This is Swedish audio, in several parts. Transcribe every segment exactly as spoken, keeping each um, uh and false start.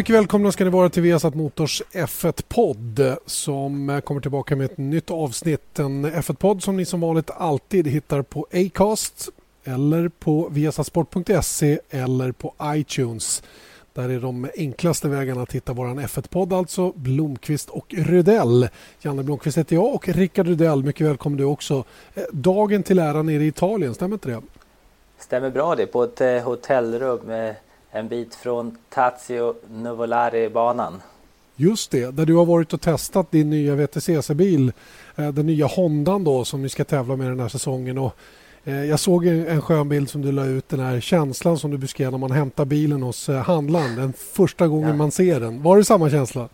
Mycket välkomna ska ni vara till Viasat Motors F ett-podd som kommer tillbaka med ett nytt avsnitt. En F ett-podd som ni som vanligt alltid hittar på Acast eller på viasatsport punkt se eller på iTunes. Där är de enklaste vägarna att hitta våran F ett-podd, alltså Blomqvist och Rydell. Janne Blomqvist heter jag och Rickard Rydell, mycket välkommen du också. Dagen till ära nere i Italien, stämmer inte det? Stämmer bra det, på ett hotellrum med en bit från Tazio Nuvolari-banan. Just det, där du har varit och testat din nya V T C C-bil, den nya Hondan då som ni ska tävla med den här säsongen. Och jag såg en skön bild som du la ut, den här känslan som du beskrev när man hämtar bilen hos handlaren, den första gången ja. man ser den. Var det samma känsla?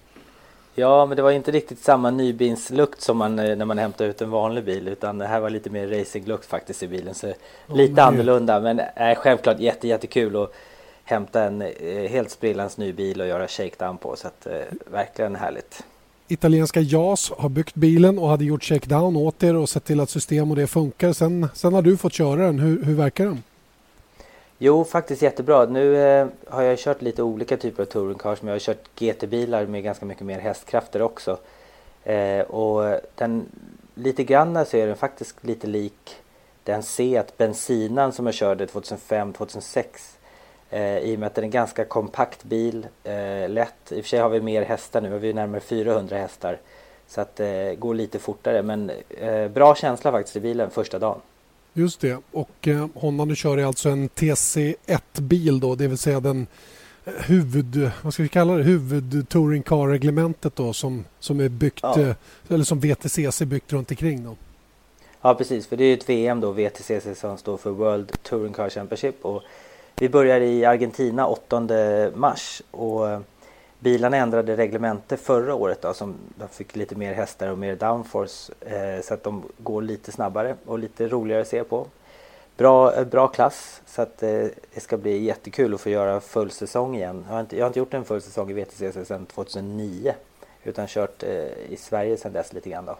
Ja, men det var inte riktigt samma nybilslukt som man, när man hämtar ut en vanlig bil, utan det här var lite mer racinglukt faktiskt i bilen. Så oh, lite nej. annorlunda, men är självklart jätte, jättekul att hämta en helt sprillans ny bil och göra shakedown på, så att, verkligen härligt. Italienska J A S har byggt bilen och hade gjort checkdown åt er och sett till att system och det funkar. Sen, sen har du fått köra den. Hur, hur verkar den? Jo, faktiskt jättebra. Nu eh, har jag kört lite olika typer av touringcars, men jag har kört G T-bilar med ganska mycket mer hästkrafter också. Eh, och den, lite grann så är den faktiskt lite lik den Seat Benzinan som jag körde tjugohundrafem tjugohundrasex. Eh, I och med att den är en ganska kompakt bil, eh, lätt. I och för sig har vi mer hästar nu, vi är närmare fyrahundra hästar. Så att det eh, går lite fortare, men eh, bra känsla faktiskt i bilen första dagen. Just det, och eh, Honda nu kör är alltså en T C ett-bil då, det vill säga den eh, huvud, vad ska vi kalla det, huvud touring car-reglementet då som, som är byggt, ja. eh, eller som V T C C byggt runt omkring då. Ja precis, för det är ju ett V M då, V T C C som står för World Touring Car Championship, och vi börjar i Argentina åttonde mars, och bilarna ändrade reglementet förra året då, som de fick lite mer hästar och mer downforce, eh, så att de går lite snabbare och lite roligare att se på. Bra, bra klass, så att eh, det ska bli jättekul att få göra full säsong igen. Jag har inte, jag har inte gjort en full säsong i V T C C sedan tjugohundranio, utan kört eh, i Sverige sedan dess lite grann då.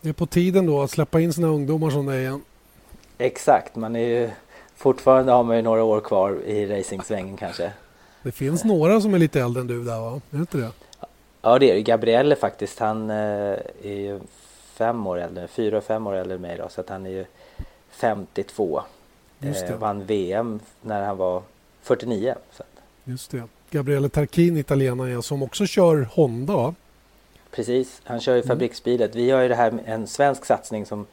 Det är på tiden då att släppa in sina ungdomar som det är igen. Exakt, man är ju fortfarande, har man ju några år kvar i racingsvängen kanske. Det finns några som är lite äldre än du där, va? Är det inte det? Ja, det är Gabriele faktiskt. Han är ju fem år äldre, fyra, fem år äldre än mig då, så att han är ju femtiotvå. Just det. Eh, vann V M när han var fyrtionio. Så. Just det. Gabriele Tarquini, italienare, som också kör Honda, va? Precis, han kör ju mm. fabriksbilet. Vi har ju det här, en svensk satsning som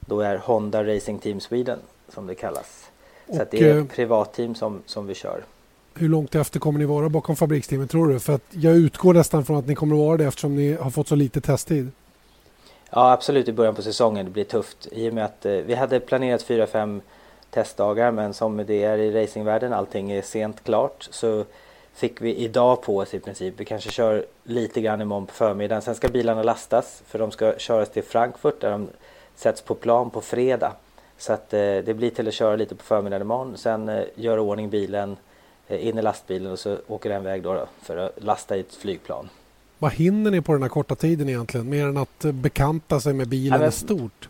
då är Honda Racing Team Sweden, som det kallas. Så att det är ett privatteam som, som vi kör. Hur långt efter kommer ni vara bakom fabriksteamet, tror du? För att jag utgår nästan från att ni kommer att vara det eftersom ni har fått så lite testtid. Ja, absolut, i början på säsongen. Det blir tufft i och med att eh, vi hade planerat fyra fem testdagar, men som det är i racingvärlden, allting är sent klart. Så fick vi idag på oss i princip. Vi kanske kör lite grann imorgon på förmiddagen. Sen ska bilarna lastas, för de ska köras till Frankfurt där de sätts på plan på fredag. Så att eh, det blir till att köra lite på förmiddagen imorgon. Sen eh, gör ordning bilen, in i lastbilen, och så åker den väg då, då för att lasta i ett flygplan. Vad hinner ni på den här korta tiden egentligen? Mer än att bekanta sig med bilen, ja, men, är stort?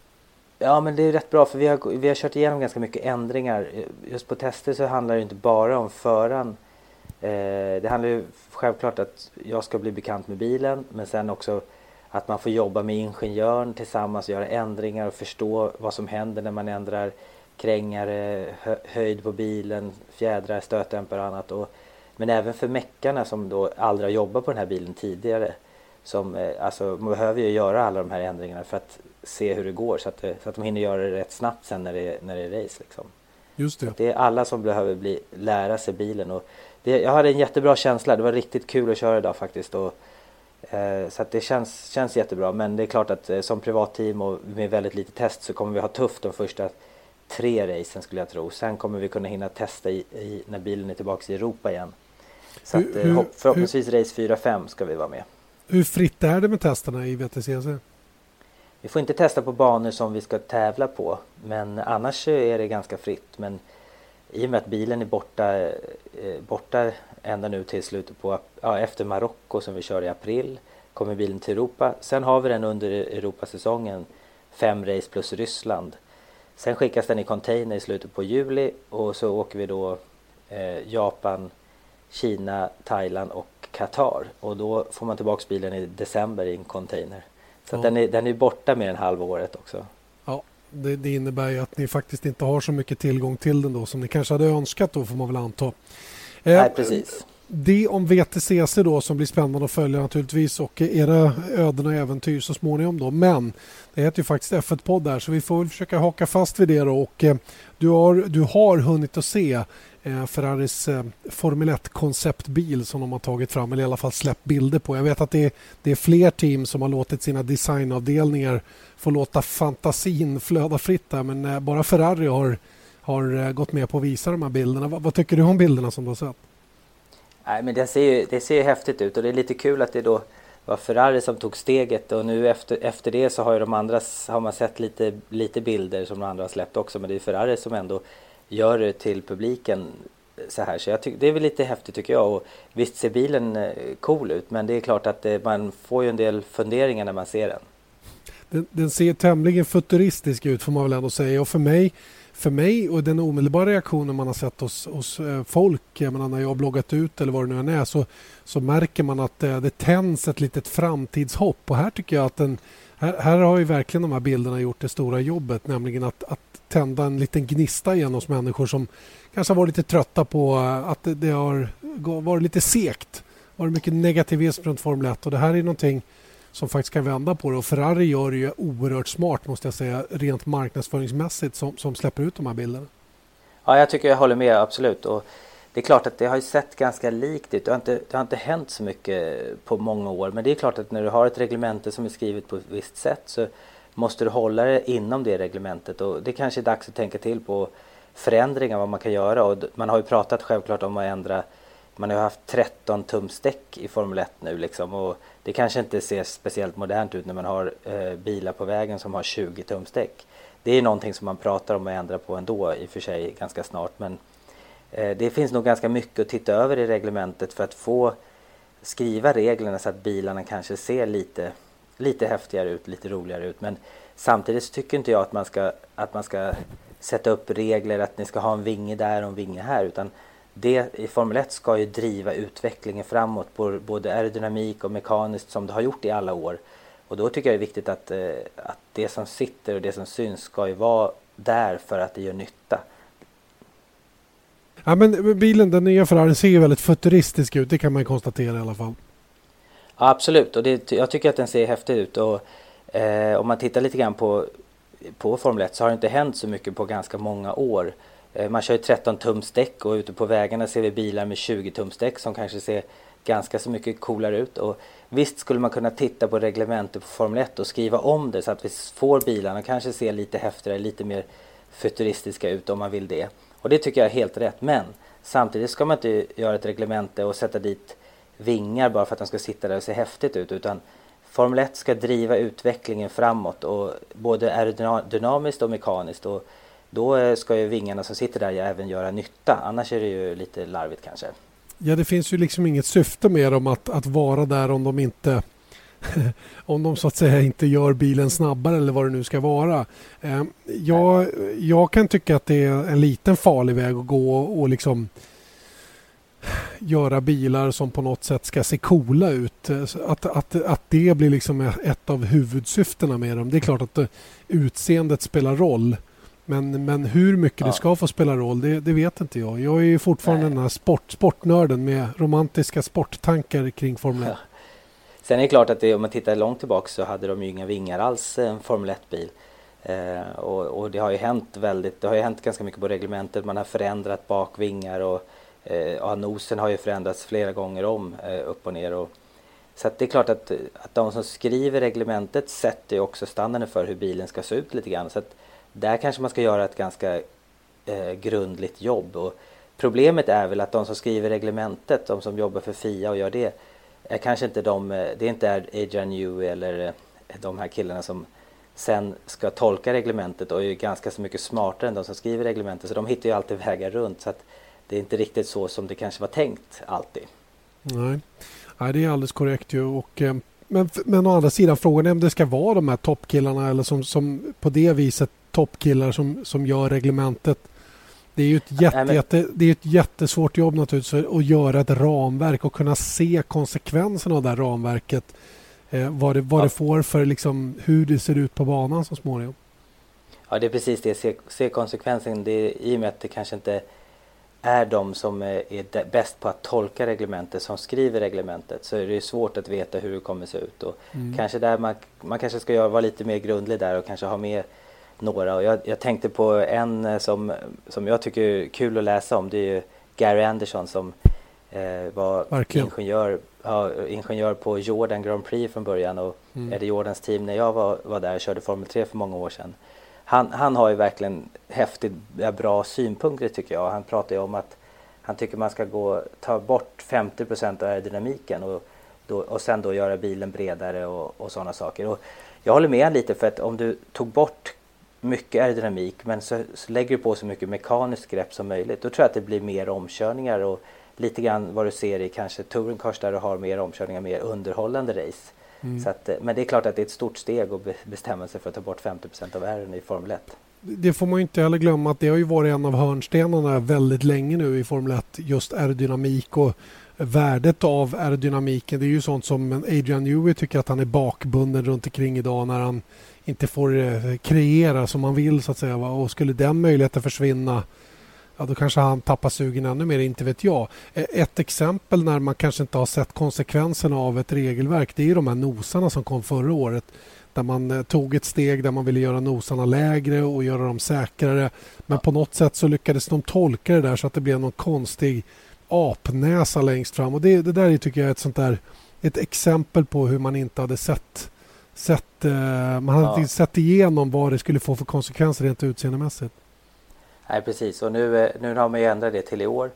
Ja, men det är rätt bra, för vi har, vi har kört igenom ganska mycket ändringar. Just på tester så handlar det inte bara om föraren. Eh, det handlar ju självklart att jag ska bli bekant med bilen, men sen också att man får jobba med ingenjören tillsammans och göra ändringar och förstå vad som händer när man ändrar krängare, höjd på bilen, fjädrar, stötdämpare och annat. Och, men även för meckarna som då aldrig har jobbat på den här bilen tidigare. Som, alltså, man behöver ju göra alla de här ändringarna för att se hur det går, så att, så att de hinner göra det rätt snabbt sen när det, när det är race. Liksom. Just det. Det är alla som behöver bli, lära sig bilen. Och det, jag hade en jättebra känsla, det var riktigt kul att köra idag faktiskt. Och, eh, så att det känns, känns jättebra, men det är klart att eh, som privatteam och med väldigt lite test så kommer vi ha tufft de första tre racen, skulle jag tro. Sen kommer vi kunna hinna testa i, i, när bilen är tillbaka i Europa igen. Så hur, att, hur, hopp, förhoppningsvis hur, race fyra fem ska vi vara med. Hur fritt är det med testerna i V T C C? Vi får inte testa på banor som vi ska tävla på, men annars är det ganska fritt. Men i och med att bilen är borta, borta ända nu till slutet på, ja, efter Marocko som vi kör i april, kommer bilen till Europa. Sen har vi den under Europasäsongen, fem race plus Ryssland. Sen skickas den i container i slutet på juli, och så åker vi då eh, Japan, Kina, Thailand och Qatar. Och då får man tillbaka bilen i december i en container. Så ja. den, är, den är borta med en halv året också. Ja, det, det innebär ju att ni faktiskt inte har så mycket tillgång till den då som ni kanske hade önskat då, får man väl anta. Nej, precis. Det om V T C C då som blir spännande att följa naturligtvis, och era öden och äventyr så småningom då. Men det heter ju faktiskt F ett-podd där, så vi får väl försöka haka fast vid det då. Och eh, du, har, du har hunnit att se eh, Ferraris eh, Formel ett-konceptbil som de har tagit fram, eller i alla fall släppt bilder på. Jag vet att det är, det är fler team som har låtit sina designavdelningar få låta fantasin flöda fritt där, men eh, bara Ferrari har, har eh, gått med på att visa de här bilderna. Va, vad tycker du om bilderna som du har sett? Nej, men det ser ju det ser häftigt ut, och det är lite kul att det då var Ferrari som tog steget, och nu efter, efter det så har ju de andra, har man sett lite, lite bilder som de andra har släppt också, men det är Ferrari som ändå gör det till publiken så här, så jag tycker det är väl lite häftigt tycker jag. Och visst ser bilen cool ut, men det är klart att det, man får ju en del funderingar när man ser den. Den, den ser tämligen futuristisk ut får man väl ändå säga, och för mig För mig och den omedelbara reaktionen man har sett hos, hos folk, jag menar, när jag har bloggat ut eller vad det nu än är, så, så märker man att det, det tänds ett litet framtidshopp. Och här tycker jag att den, här, här har ju verkligen de här bilderna gjort det stora jobbet, nämligen att, att tända en liten gnista igen hos människor som kanske har varit lite trötta på att det, det har varit lite segt. Det har varit mycket negativism runt Formel ett, och det här är någonting som faktiskt kan vända på det. Och Ferrari gör det ju oerhört smart, måste jag säga, rent marknadsföringsmässigt som, som släpper ut de här bilderna. Ja, jag tycker jag håller med, absolut. Och det är klart att det har ju sett ganska likt ut. Det har, inte, det har inte hänt så mycket på många år. Men det är klart att när du har ett reglement som är skrivet på ett visst sätt, så måste du hålla det inom det reglementet. Och det kanske är dags att tänka till på förändringar, vad man kan göra. Och man har ju pratat självklart om att ändra. Man har haft tretton-tumsdäck i Formel ett nu liksom, och det kanske inte ser speciellt modernt ut när man har eh, bilar på vägen som har tjugo-tumsdäck. Det är någonting som man pratar om att ändra på ändå i och för sig ganska snart, men eh, det finns nog ganska mycket att titta över i reglementet för att få skriva reglerna så att bilarna kanske ser lite, lite häftigare ut, lite roligare ut. Men samtidigt så tycker inte jag att man ska, att man ska sätta upp regler att ni ska ha en vinge där och en vinge här, utan det i Formel ett ska ju driva utvecklingen framåt, både aerodynamik och mekaniskt, som det har gjort i alla år. Och då tycker jag det är viktigt att, att det som sitter och det som syns ska ju vara där för att det gör nytta. Ja, men bilen, den nya Ferrari, ser ju väldigt futuristisk ut, det kan man konstatera i alla fall. Ja, absolut, och det, jag tycker att den ser häftig ut. Och eh, om man tittar lite grann på, på Formel ett, så har det inte hänt så mycket på ganska många år. Man kör ju tretton-tumsdäck, och ute på vägarna ser vi bilar med tjugo-tumsdäck som kanske ser ganska så mycket coolare ut. Och visst skulle man kunna titta på reglementet på Formel ett och skriva om det så att vi får bilarna kanske ser lite häftigare, lite mer futuristiska ut om man vill det. Och det tycker jag är helt rätt, men samtidigt ska man inte göra ett reglemente och sätta dit vingar bara för att de ska sitta där och se häftigt ut, utan Formel ett ska driva utvecklingen framåt, och både aerodynamiskt och mekaniskt, och då ska ju vingarna som sitter där även göra nytta. Annars är det ju lite larvigt kanske. Ja, det finns ju liksom inget syfte med dem att, att vara där om de inte om de så att säga inte gör bilen snabbare eller vad det nu ska vara. Jag, jag kan tycka att det är en liten farlig väg att gå, och liksom göra bilar som på något sätt ska se coola ut. Att, att, att det blir liksom ett av huvudsyftena med dem. Det är klart att utseendet spelar roll. Men, men hur mycket ja. det ska få spela roll, det, det vet inte jag. Jag är ju fortfarande Nej. den här sport, sportnörden med romantiska sporttankar kring Formel ett. Ja. Sen är det klart att det, om man tittar långt tillbaka, så hade de ju inga vingar alls, en Formel ett-bil. Eh, och, och det har ju hänt väldigt, det har ju hänt ganska mycket på reglementet. Man har förändrat bakvingar, och eh, ja, nosen har ju förändrats flera gånger om, eh, upp och ner. Och, så att det är klart att, att de som skriver reglementet sätter ju också standarden för hur bilen ska se ut lite grann. Så att där kanske man ska göra ett ganska eh, grundligt jobb, och problemet är väl att de som skriver reglementet, de som jobbar för F I A och gör det, är kanske inte de, det är inte Adrian Newey eller de här killarna som sen ska tolka reglementet, och är ju ganska så mycket smartare än de som skriver reglementet, så de hittar ju alltid vägar runt, så att det är inte riktigt så som det kanske var tänkt alltid. Nej, Nej det är alldeles korrekt ju, och eh... Men, men å andra sidan, frågan är om det ska vara de här toppkillarna, eller som, som på det viset toppkillar som, som gör reglementet, Det är ju ett, jätte, Nej, men... jätte, det är ett jättesvårt jobb naturligtvis att göra ett ramverk och kunna se konsekvenserna av det här ramverket. Eh, vad det, vad ja. det får för liksom, hur det ser ut på banan så småningom. Ja, det är precis det. Se, se konsekvensen. Det är, i och med att det kanske inte är de som är, är de, bäst på att tolka reglementet som skriver reglementet, så är det svårt att veta hur det kommer se ut. Och mm. kanske där man, man kanske ska göra, vara lite mer grundlig där och kanske ha med några. Och jag, jag tänkte på en som, som jag tycker är kul att läsa om. Det är ju Gary Anderson som eh, var Verkligen. ingenjör ja, ingenjör på Jordan Grand Prix från början och mm. är det Jordans team när jag var, var där och körde Formel tre för många år sedan. Han, han har ju verkligen häftigt bra synpunkter tycker jag. Han pratar ju om att han tycker man ska gå, ta bort femtio procent av aerodynamiken och, då, och sen då göra bilen bredare och, och sådana saker. Och jag håller med lite, för att om du tog bort mycket aerodynamik men så, så lägger du på så mycket mekaniskt grepp som möjligt, då tror jag att det blir mer omkörningar och lite grann vad du ser i kanske Touringcars där du har mer omkörningar, mer underhållande race. Mm. Så att, men det är klart att det är ett stort steg att bestämma sig för att ta bort femtio procent av aerodynamiken i Formel ett. Det får man ju inte heller glömma att det har ju varit en av hörnstenarna väldigt länge nu i Formel ett, just aerodynamik och värdet av aerodynamiken. Det är ju sånt som Adrian Newey tycker att han är bakbunden runt omkring idag när han inte får kreera som man vill så att säga. Och skulle den möjligheten försvinna, ja, då kanske han tappar sugen ännu mer, inte vet jag. Ett exempel när man kanske inte har sett konsekvenserna av ett regelverk, det är de här nosarna som kom förra året. Där man tog ett steg där man ville göra nosarna lägre och göra dem säkrare. Men på något sätt så lyckades de tolka det där så att det blev någon konstig apnäsa längst fram. Och det, det där tycker jag är ett sånt där ett exempel på hur man inte hade sett sett, eh, man hade ja. inte sett igenom vad det skulle få för konsekvenser rent utseendemässigt. Nej, precis. Och nu, nu har man ju ändrat det till i år.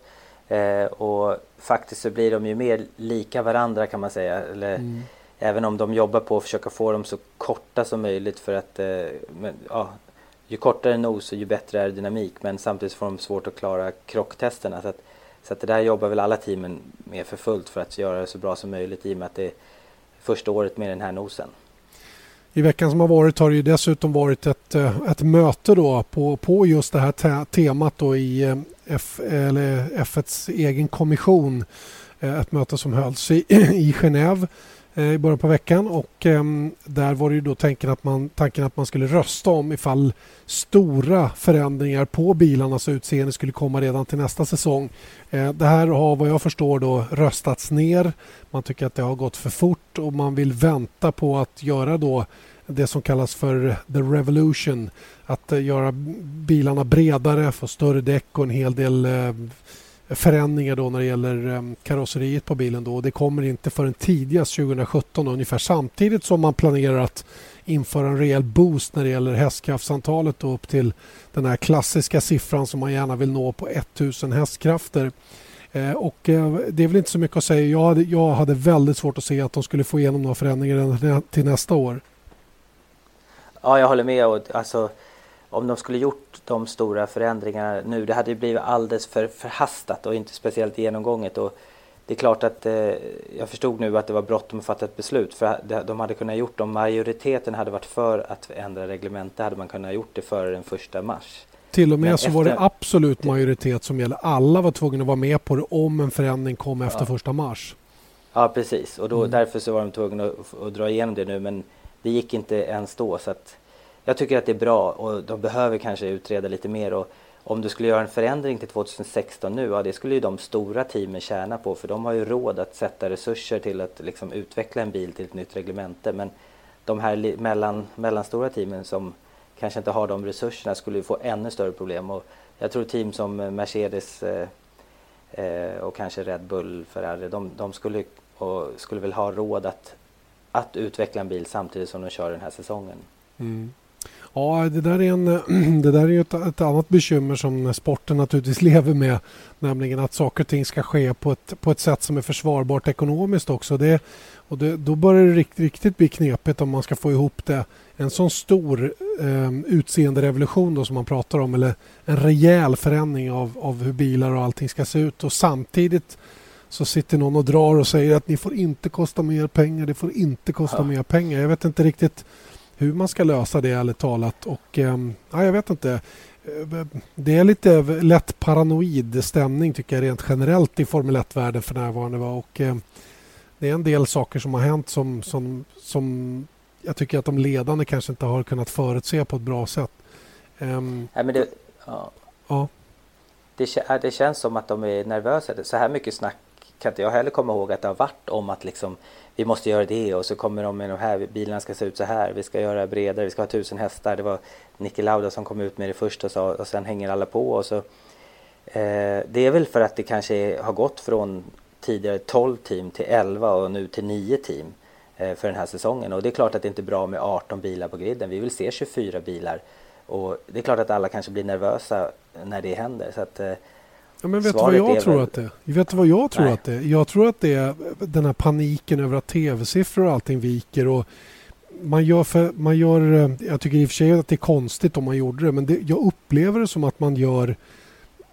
Eh, och faktiskt så blir de ju mer lika varandra kan man säga. Eller, mm. även om de jobbar på att försöka få dem så korta som möjligt för att eh, men, ja, ju kortare nos och ju bättre är dynamik. Men samtidigt får de svårt att klara krocktesterna. Så att, så att det där jobbar väl alla teamen med för fullt för att göra det så bra som möjligt i och med att det är första året med den här nosen. I veckan som har varit har det ju dessutom varit ett, ett möte då på, på just det här te- temat då i F, eller F ones egen kommission. Ett möte som hölls i, i Genève i början på veckan, och där var det ju då tanken att man, tanken att man skulle rösta om ifall stora förändringar på bilarnas utseende skulle komma redan till nästa säsong. Det här har vad jag förstår då röstats ner. Man tycker att det har gått för fort och man vill vänta på att göra då det som kallas för the revolution. Att göra bilarna bredare, få större däck och en hel del förändringar då när det gäller karosseriet på bilen då. Det kommer inte förrän tidigast tjugo sjutton då, ungefär samtidigt som man planerar att införa en rejäl boost när det gäller hästkraftsantalet då, upp till den här klassiska siffran som man gärna vill nå på tusen hästkrafter. Eh, och eh, det är väl inte så mycket att säga. Jag hade, jag hade väldigt svårt att se att de skulle få igenom några förändringar till nästa år. Ja, jag håller med. Och alltså, om de skulle gjort de stora förändringarna nu, det hade ju blivit alldeles för förhastat och inte speciellt genomgånget. Och det är klart att eh, jag förstod nu att det var bråttom att fatta ett beslut, för de hade kunnat gjort om majoriteten hade varit för att ändra reglementet, hade man kunnat gjort det före den första mars. Till och med Men så efter... var det absolut majoritet som gällde. Alla var tvungna att vara med på det om en förändring kom efter ja. första mars. Ja, precis. Och då, mm. därför så var de tvungna att, att dra igenom det nu, men det gick inte ens då, så att jag tycker att det är bra, och de behöver kanske utreda lite mer. Och om du skulle göra en förändring till tjugo sexton nu, ja, det skulle ju de stora teamen tjäna på, för de har ju råd att sätta resurser till att liksom utveckla en bil till ett nytt reglemente. Men de här li- mellan, mellanstora teamen som kanske inte har de resurserna skulle ju få ännu större problem. Och jag tror team som Mercedes eh, eh, och kanske Red Bull, Ferrari, de, de skulle, och skulle väl ha råd att, att utveckla en bil samtidigt som de kör den här säsongen. Mm. Ja, det där är, en, det där är ju ett, ett annat bekymmer som sporten naturligtvis lever med, nämligen att saker och ting ska ske på ett, på ett sätt som är försvarbart ekonomiskt också. Det, och det, då börjar det rikt, riktigt bli knepigt om man ska få ihop det. En sån stor eh, utseenderevolution då som man pratar om, eller en rejäl förändring av, av hur bilar och allting ska se ut, och samtidigt så sitter någon och drar och säger att ni får inte kosta mer pengar, det får inte kosta ja. mer pengar. Jag vet inte riktigt hur man ska lösa det, ärligt talat. Och, eh, jag vet inte. det är lite lätt paranoid stämning tycker jag rent generellt i Formel ett-världen för närvarande. Va? Och eh, det är en del saker som har hänt som, som, som jag tycker att de ledande kanske inte har kunnat förutse på ett bra sätt. Um, ja, men det, ja. Ja. Det, det känns som att de är nervösa. Så här mycket snack kan inte jag heller komma ihåg att det har varit om att liksom, vi måste göra det och så kommer de med de här bilarna ska se ut så här, vi ska göra bredare, vi ska ha tusen hästar. Det var Niki Lauda som kom ut med det först och sa, och sen hänger alla på. Och så, eh, det är väl för att det kanske är, har gått från tidigare tolv team till elva och nu till nio team eh, för den här säsongen. Och det är klart att det inte är bra med arton bilar på griden. Vi vill se tjugofyra bilar. Och det är klart att alla kanske blir nervösa när det händer. Så att, eh, ja, men vet du vad jag tror väl... att det är? Vet du vad jag tror Nej. att det är? Jag tror att det är den här paniken över att tv-siffror och allting viker. Och man gör för, man gör, jag tycker i och för sig att det är konstigt om man gjorde det. Men det, jag upplever det som att man gör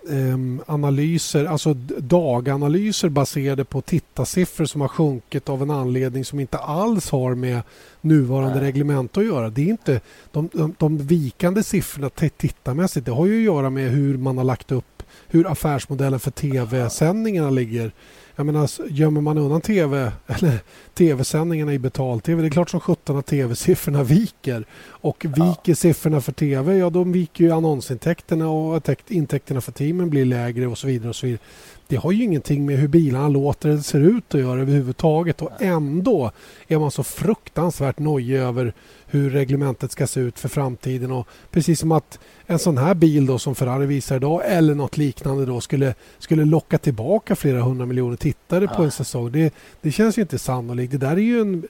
eh, analyser, alltså daganalyser baserade på tittarsiffror som har sjunkit av en anledning som inte alls har med nuvarande Nej. reglement att göra. Det är inte de, de, de vikande siffrorna tittarmässigt. Det har ju att göra med hur man har lagt upp hur affärsmodellen för tv-sändningarna ligger. Jag menar, gömmer man undan tv eller tv-sändningarna i betal-tv, det är klart som sjutton att tv-siffrorna viker. Och viker ja. siffrorna för tv, ja de viker ju annonsintäkterna och intäkterna för teamen blir lägre och så vidare och så vidare. Det har ju ingenting med hur bilarna låter eller ser ut att göra överhuvudtaget och ändå är man så fruktansvärt nojig över hur reglementet ska se ut för framtiden och precis som att en sån här bil då som Ferrari visar idag eller något liknande då skulle, skulle locka tillbaka flera hundra miljoner tittare på en säsong. Det, det känns ju inte sannolikt. Det där är ju, en,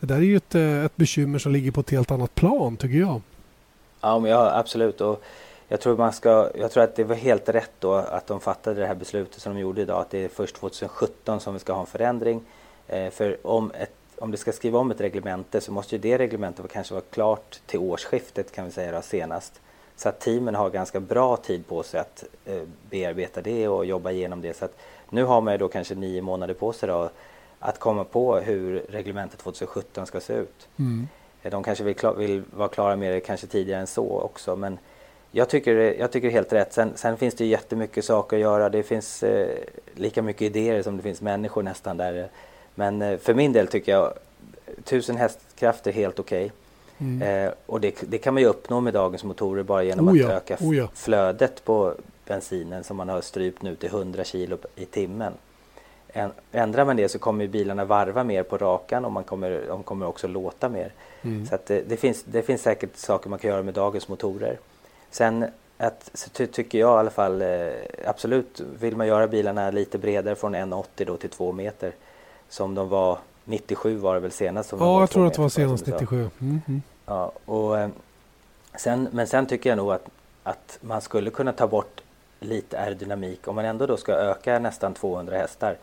det där är ju ett, ett bekymmer som ligger på ett helt annat plan tycker jag. Ja, men ja absolut och Jag tror, man ska, jag tror att det var helt rätt då att de fattade det här beslutet som de gjorde idag. Att det är först tjugosjutton som vi ska ha en förändring. Eh, för om, ett, om du ska skriva om ett reglemente så måste ju det reglementet kanske vara klart till årsskiftet kan vi säga då, senast. Så att teamen har ganska bra tid på sig att eh, bearbeta det och jobba igenom det. Så att nu har man ju då kanske nio månader på sig då, att komma på hur reglementet tjugosjutton ska se ut. Mm. De kanske vill, vill vara klara med det kanske tidigare än så också men Jag tycker, jag tycker helt rätt. Sen, sen finns det jättemycket saker att göra. Det finns eh, lika mycket idéer som det finns människor nästan där. Men eh, för min del tycker jag tusen hästkrafter är helt okej. Okay. Mm. Eh, och det, det kan man ju uppnå med dagens motorer bara genom oh ja, att öka f- oh ja. flödet på bensinen som man har strypt nu till hundra kilo i timmen. En, ändrar man det så kommer bilarna varva mer på rakan och man kommer, de kommer också låta mer. Mm. Så att det, det, finns, det finns säkert saker man kan göra med dagens motorer. Sen att, så ty, tycker jag i alla fall, eh, absolut vill man göra bilarna lite bredare från en komma åttio då till två meter. Som de var, nittiosju var det väl senast. Som ja, var jag tror meter, att det var senast nittiosju. Mm-hmm. Ja, och, eh, sen, men sen tycker jag nog att, att man skulle kunna ta bort lite aerodynamik. Om man ändå då ska öka nästan tvåhundra hästar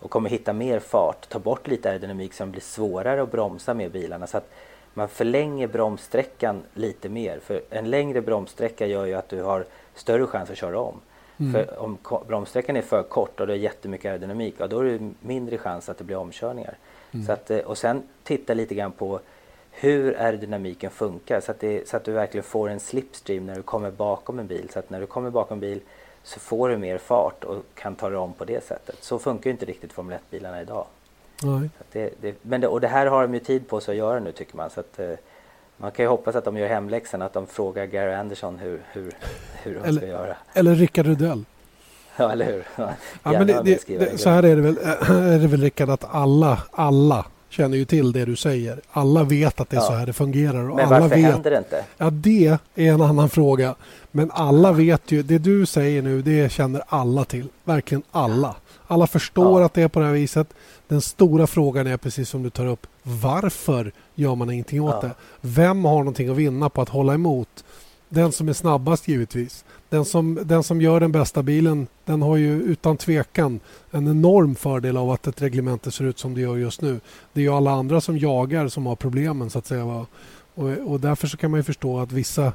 och kommer hitta mer fart. Ta bort lite aerodynamik som blir svårare att bromsa med bilarna så att man förlänger bromssträckan lite mer. För en längre bromssträcka gör ju att du har större chans att köra om. Mm. För om ko- bromssträckan är för kort och du har jättemycket aerodynamik, ja, då är det mindre chans att det blir omkörningar. Mm. Så att, och sen titta lite grann på hur aerodynamiken funkar. Så att, det, så att du verkligen får en slipstream när du kommer bakom en bil. Så att när du kommer bakom en bil så får du mer fart och kan ta dig om på det sättet. Så funkar ju inte riktigt Formel ett-bilarna idag. Det, det, men det, och det här har de ju tid på sig att göra nu tycker man så att eh, man kan ju hoppas att de gör hemläxan att de frågar Gary Anderson hur, hur, hur de eller, ska göra. Eller Rickard Rydell. Ja eller hur. Ja, men det, det, det, så här är det väl, är det väl Rickard att alla, alla känner ju till det du säger. Alla vet att det är ja. så här det fungerar. Och men varför alla vet, händer det inte? Ja det är en annan fråga. Men alla vet ju, det du säger nu det känner alla till. Verkligen alla. Alla förstår ja. att det är på det här viset. Den stora frågan är precis som du tar upp. Varför gör man ingenting åt ja. det? Vem har någonting att vinna på att hålla emot? Den som är snabbast givetvis. Den som, den som gör den bästa bilen den har ju utan tvekan en enorm fördel av att ett reglement ser ut som det gör just nu. Det är ju alla andra som jagar som har problemen så att säga. Och, och därför så kan man ju förstå att vissa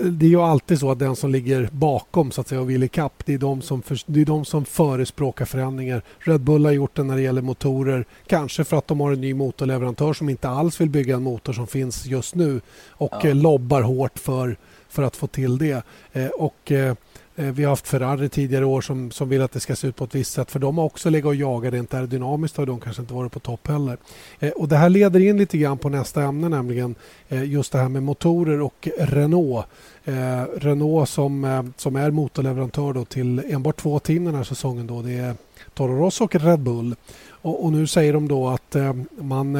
Det är ju alltid så att den som ligger bakom så att säga och vill i kapp, det är de som, för, det är de som förespråkar förändringar. Red Bull har gjort det när det gäller motorer, kanske för att de har en ny motorleverantör som inte alls vill bygga en motor som finns just nu och ja. lobbar hårt för, för att få till det. Eh, och eh, vi har haft Ferrari tidigare år som, som vill att det ska se ut på ett visst sätt, för de har också legat och jagat rent aerodynamiskt och de kanske inte varit på topp heller. Eh, och det här leder in lite grann på nästa ämne, nämligen eh, just det här med motorer och Renault. Eh, Renault som, eh, som är motorleverantör då till enbart två team den här säsongen då, det är Toro Rosso och Red Bull. Och, och nu säger de då att eh, man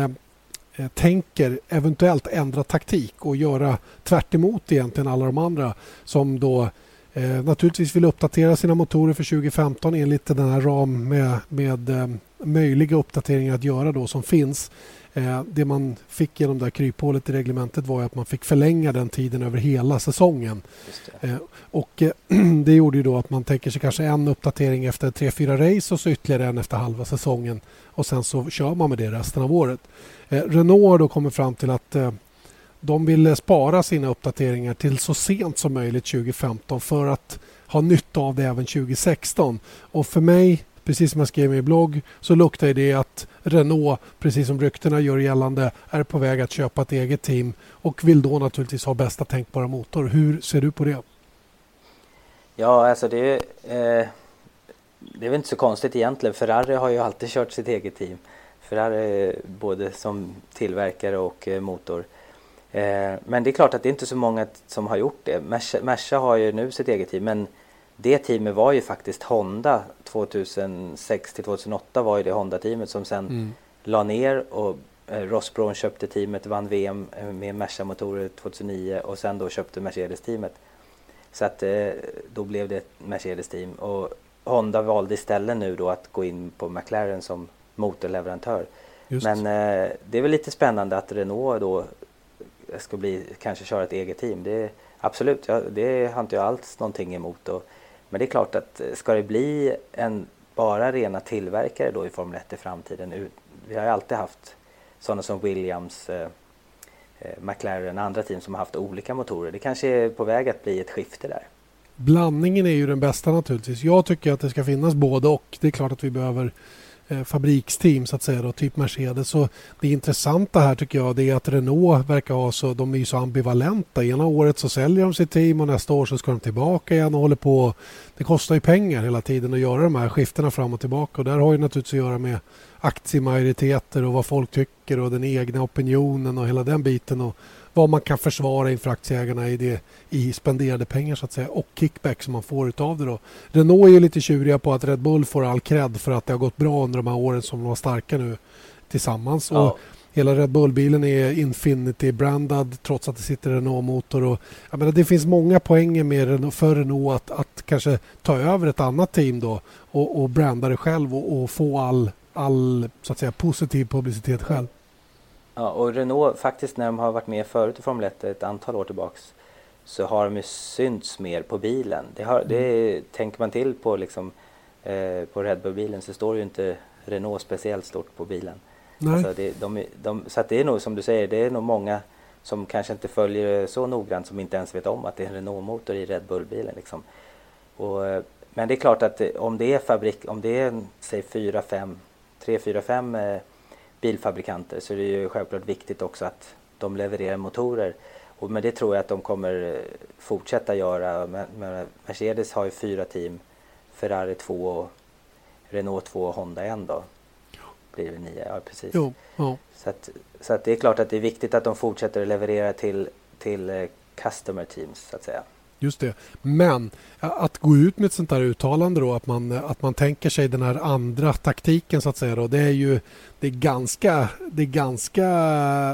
eh, tänker eventuellt ändra taktik och göra tvärt emot egentligen alla de andra som då Eh, naturligtvis vill uppdatera sina motorer för tjugo femton enligt den här ram med, med eh, möjliga uppdateringar att göra då som finns. Eh, det man fick genom det här kryphålet i reglementet var att man fick förlänga den tiden över hela säsongen. Det. Eh, och eh, det gjorde ju då att man tänker sig kanske en uppdatering efter tre fyra race och så ytterligare en efter halva säsongen. Och sen så kör man med det resten av året. Eh, Renault då kommer fram till att eh, de vill spara sina uppdateringar till så sent som möjligt tjugo femton för att ha nytta av det även tjugo sexton. Och för mig, precis som jag skrev i min blogg, så luktar det att Renault, precis som ryktena gör gällande, är på väg att köpa ett eget team och vill då naturligtvis ha bästa tänkbara motor. Hur ser du på det? Ja, alltså det är, eh, det är väl inte så konstigt egentligen. Ferrari har ju alltid kört sitt eget team. Ferrari både som tillverkare och motor. Men det är klart att det är inte så många som har gjort det. Merca har ju nu sitt eget team, men det teamet var ju faktiskt Honda tjugohundrasex till tjugohundraåtta var ju det Honda-teamet som sen mm. la ner, och Ross Brawn köpte teamet, vann V M med Merca-motorer tjugohundranio och sen då köpte Mercedes-teamet. Så att då blev det ett Mercedes-team, och Honda valde istället nu då att gå in på McLaren som motorleverantör. Just. Men det är väl lite spännande att Renault då ska bli, kanske köra ett eget team. Det är, absolut, ja, det har inte jag alls någonting emot. Och, men det är klart att ska det bli en bara rena tillverkare då i Formel ett i framtiden. Vi har ju alltid haft sådana som Williams, eh, McLaren och andra team som har haft olika motorer. Det kanske är på väg att bli ett skifte där. Blandningen är ju den bästa naturligtvis. Jag tycker att det ska finnas både och. Det är klart att vi behöver fabriksteam så att säga då, typ Mercedes. Så det intressanta här tycker jag det är att Renault verkar ha så, de är ju så ambivalenta. Ena året så säljer de sitt team och nästa år så ska de tillbaka igen och håller på. Det kostar ju pengar hela tiden att göra de här skiftena fram och tillbaka, och där har ju naturligtvis att göra med aktiemajoriteter och vad folk tycker och den egna opinionen och hela den biten och vad man kan försvara inför aktieägarna i, det, i spenderade pengar så att säga, och kickback som man får utav det då. Renault är ju lite tjuriga på att Red Bull får all cred för att det har gått bra under de här åren som de var starka nu tillsammans. Ja. Och hela Red Bull-bilen är Infinity-brandad trots att det sitter Renault-motor. Och, jag menar, det finns många poänger med Renault, för Renault att, att kanske ta över ett annat team då och, och branda det själv och, och få all, all så att säga, positiv publicitet själv. Ja, och Renault faktiskt när de har varit med förut i Formel ett ett antal år tillbaks så har de ju synts mer på bilen. Det, har, det tänker man till på liksom, eh, på Red Bull-bilen så står ju inte Renault speciellt stort på bilen. Nej. Alltså det, de, de, så att det är nog som du säger, det är nog många som kanske inte följer så noggrant som inte ens vet om att det är en Renault-motor i Red Bull-bilen. Liksom. Och, men det är klart att om det är fabrik, om det är säg fyra fem, tre fyra fem eh, bilfabrikanter så är det ju självklart viktigt också att de levererar motorer, och men det tror jag att de kommer fortsätta göra. Men Mercedes har ju fyra team, Ferrari två och Renault två och Honda en då. Blir det nio, ja precis. Jo, ja. Så, att, så att det är klart att det är viktigt att de fortsätter att leverera till, till customer teams så att säga. Just det. Men att gå ut med ett sånt här uttalande då, att man, att man tänker sig den här andra taktiken så att säga då, det är ju det är ganska, det är ganska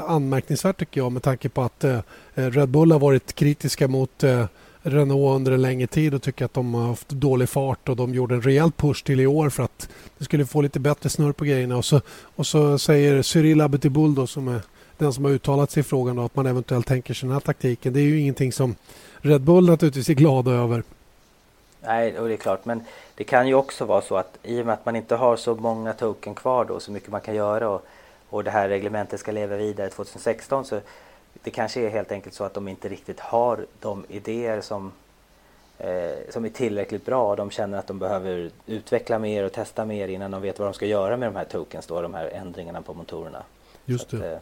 anmärkningsvärt tycker jag, med tanke på att eh, Red Bull har varit kritiska mot eh, Renault under en längre tid och tycker att de har haft dålig fart, och de gjorde en rejäl push till i år för att det skulle få lite bättre snurr på grejerna, och så, och så säger Cyril Abiteboul då, som är den som har uttalat sig i frågan då, att man eventuellt tänker sig den här taktiken. Det är ju ingenting som Red Bull naturligtvis är glada över. Nej, och det är klart. Men det kan ju också vara så att i och med att man inte har så många token kvar då, så mycket man kan göra, och, och det här reglementet ska leva vidare tjugohundrasexton, så det kanske är helt enkelt så att de inte riktigt har de idéer som, eh, som är tillräckligt bra. De känner att de behöver utveckla mer och testa mer innan de vet vad de ska göra med de här tokens då, de här ändringarna på motorerna. Just det. Så att, eh,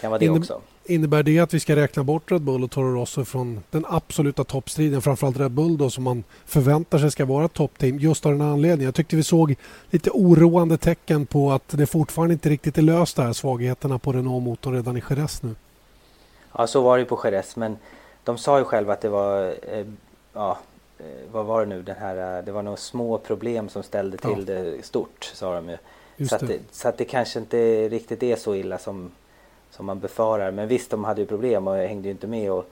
kan vara det Inne- också. Innebär det att vi ska räkna bort Red Bull och Toro Rosso från den absoluta toppstriden, framförallt Red Bull då, som man förväntar sig ska vara toppteam just av den här anledningen? Jag tyckte vi såg lite oroande tecken på att det fortfarande inte riktigt är löst där, svagheterna på Renault-motorn redan i Jerez nu. Ja, så var det på Jerez, men de sa ju själva att det var eh, ja, vad var det nu den här, det var några små problem som ställde till ja. det stort, sa de ju. Just så att det. så att det kanske inte riktigt är så illa som som man befarar. Men visst, de hade ju problem och hängde ju inte med. Och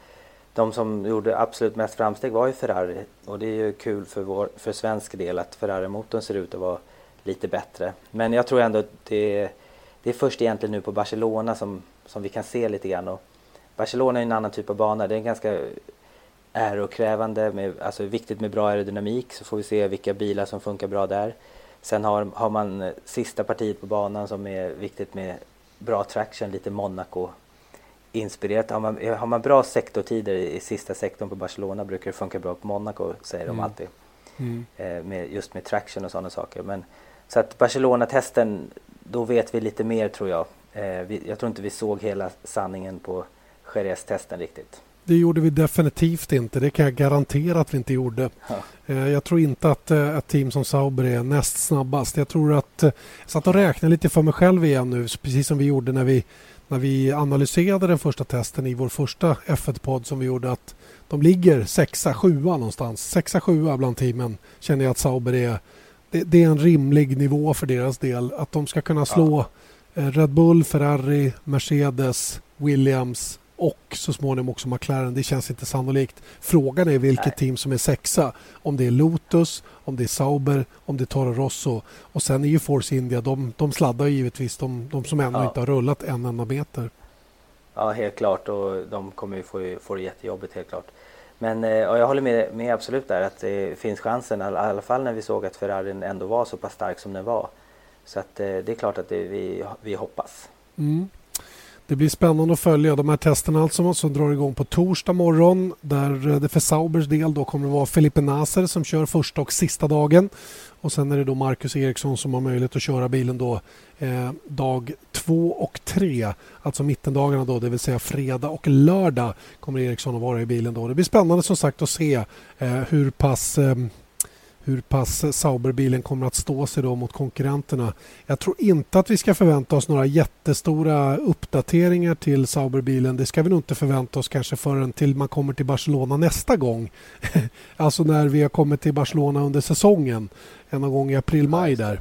de som gjorde absolut mest framsteg var ju Ferrari. Och det är ju kul för, vår, för svensk del att Ferrari-motorn ser ut att vara lite bättre. Men jag tror ändå att det, det är först egentligen nu på Barcelona som, som vi kan se lite grann. Och Barcelona är en annan typ av bana. Det är en ganska aerokrävande. Med, alltså viktigt med bra aerodynamik. Så får vi se vilka bilar som funkar bra där. Sen har, har man sista partiet på banan som är viktigt med bra traction, lite Monaco-inspirerat. Har man, har man bra sektortider i, i sista sektorn på Barcelona brukar det funka bra på Monaco, säger mm. de alltid. Mm. Eh, med, just med traction och sådana saker. Men, så att Barcelona-testen, då vet vi lite mer, tror jag. Eh, vi, jag tror inte vi såg hela sanningen på Jerez-testen riktigt. Det gjorde vi definitivt inte. Det kan jag garantera att vi inte gjorde. Ja. Jag tror inte att ett team som Sauber är näst snabbast. Jag tror att jag satt och räknade lite för mig själv igen nu, precis som vi gjorde när vi, när vi analyserade den första testen i vår första F ett-podd som vi gjorde, att de ligger sexa sjua någonstans. sexa sjua bland teamen känner jag att Sauber är. Det, det är en rimlig nivå för deras del. Att de ska kunna slå ja. Red Bull, Ferrari, Mercedes, Williams och så småningom också McLaren. Det känns inte sannolikt. Frågan är vilket Nej. team som är sexa. Om det är Lotus, om det är Sauber, om det är Toro Rosso. Och sen är ju Force India. De, de sladdar givetvis. De, de som ännu ja. inte har rullat en enda meter. Ja, helt klart. Och de kommer ju få, få det jättejobbigt, helt klart. Men jag håller med, med absolut där att det finns chansen. I alla fall när vi såg att Ferrarin ändå var så pass stark som den var. Så att det är klart att det, vi, vi hoppas. Mm. Det blir spännande att följa de här testerna alltså, som drar igång på torsdag morgon, där det för Saubers del då kommer det vara Felipe Nasser som kör första och sista dagen, och sen är det då Marcus Eriksson som har möjlighet att köra bilen då eh, dag två och tre, alltså mittendagarna då, det vill säga fredag och lördag kommer Eriksson att vara i bilen då. Det blir spännande som sagt att se eh, hur pass eh, hur pass Sauber-bilen kommer att stå sig då mot konkurrenterna. Jag tror inte att vi ska förvänta oss några jättestora uppdateringar till Sauber-bilen. Det ska vi nog inte förvänta oss kanske förrän till man kommer till Barcelona nästa gång. Alltså när vi har kommit till Barcelona under säsongen. En gång i april-maj där.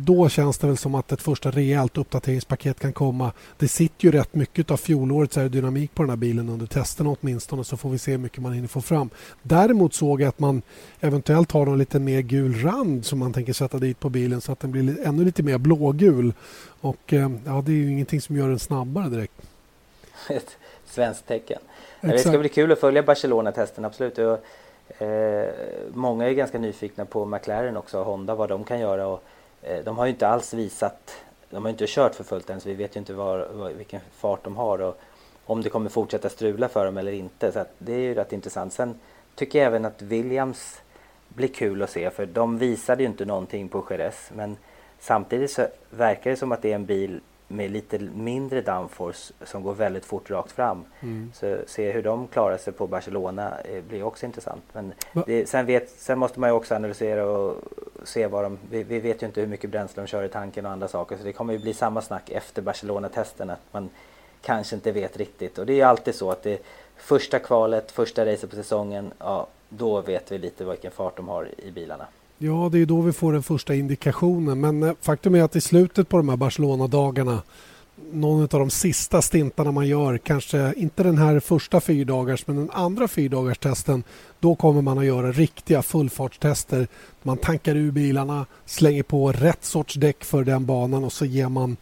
Då känns det väl som att ett första rejält uppdateringspaket kan komma. Det sitter ju rätt mycket av fjolårets aerodynamik på den här bilen under testen åtminstone, så får vi se hur mycket man hinner få fram. Däremot såg jag att man eventuellt har en lite mer gul rand som man tänker sätta dit på bilen så att den blir ännu lite mer blågul. Och ja, det är ju ingenting som gör den snabbare direkt. Ett svenskt tecken. Exakt. Det ska bli kul att följa Barcelona-testen, absolut. Jag, eh, många är ganska nyfikna på McLaren också, Honda, vad de kan göra, och de har ju inte alls visat, de har ju inte kört för fullt än, så vi vet ju inte var, var, vilken fart de har och om det kommer fortsätta strula för dem eller inte. Så att det är ju rätt intressant. Sen tycker jag även att Williams blir kul att se, för de visade ju inte någonting på Jerez. Men samtidigt så verkar det som att det är en bil med lite mindre downforce som går väldigt fort rakt fram. Mm. Så se hur de klarar sig på Barcelona blir också intressant. Men det, sen, vet, sen måste man ju också analysera och se vad de... Vi, vi vet ju inte hur mycket bränsle de kör i tanken och andra saker. Så det kommer ju bli samma snack efter Barcelona-testen, att man kanske inte vet riktigt. Och det är ju alltid så att det första kvalet, första racet på säsongen, ja, då vet vi lite vilken fart de har i bilarna. Ja, det är då vi får den första indikationen. Men faktum är att i slutet på de här Barcelona-dagarna, någon av de sista stintarna man gör, kanske inte den här första fyrdagars men den andra fyrdagarstesten, då kommer man att göra riktiga fullfartstester. Man tankar ur bilarna, slänger på rätt sorts däck för den banan och så ger man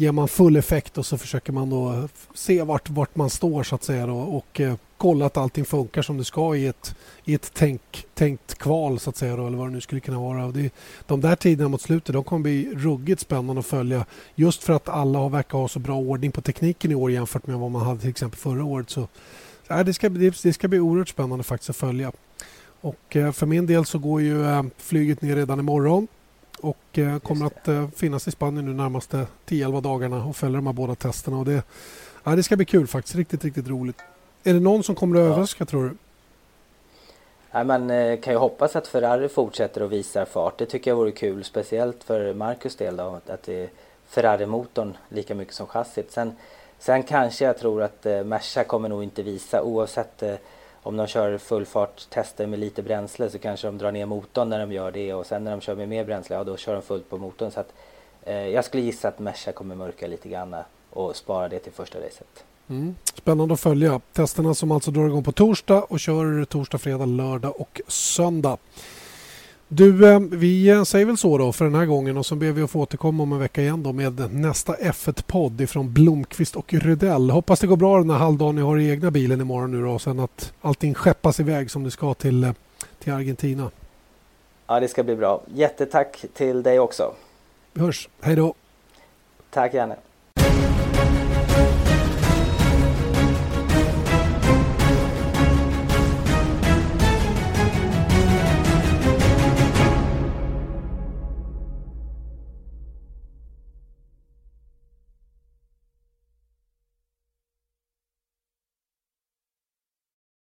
ger man full effekt och så försöker man då se vart, vart man står så att säga då, och eh, kolla att allting funkar som det ska i ett, i ett tänk, tänkt kval så att säga då, eller vad det nu skulle kunna vara. Och det, de där tiderna mot slutet, de kommer bli ruggigt spännande att följa, just för att alla verkar ha så bra ordning på tekniken i år jämfört med vad man hade till exempel förra året. Så äh, det, ska, det, det ska bli oerhört spännande faktiskt att följa. Och eh, för min del så går ju eh, flyget ner redan imorgon och eh, kommer att eh, finnas i Spanien nu närmaste tio elva dagarna och följer de här båda testerna. Och det, ja, det ska bli kul faktiskt, riktigt, riktigt roligt. Är det någon som kommer att överraska, ja, tror du? Nej, man eh, kan ju hoppas att Ferrari fortsätter och visar fart. Det tycker jag vore kul, speciellt för Marcus del då, att det är Ferrari-motorn lika mycket som chassit. Sen, sen kanske jag tror att eh, Merca kommer nog inte visa, oavsett eh, om de kör full fart, testar med lite bränsle, så kanske de drar ner motorn när de gör det, och sen när de kör med mer bränsle, ja, då kör de fullt på motorn. Så att, eh, jag skulle gissa att Merca kommer mörka lite grann och spara det till första racet. Mm. Spännande att följa. Testerna som alltså drar igång på torsdag och kör torsdag, fredag, lördag och söndag. Du, eh, vi säger väl så då för den här gången, och så ber vi att få återkomma om en vecka igen då med nästa F ett-podd ifrån Blomqvist och Rydell. Hoppas det går bra den här halvdagen ni har i egna bilen imorgon nu då, och sen att allting skeppas iväg som det ska till, till Argentina. Ja, det ska bli bra. Jättetack till dig också. Vi hörs. Hej då. Tack, Janne.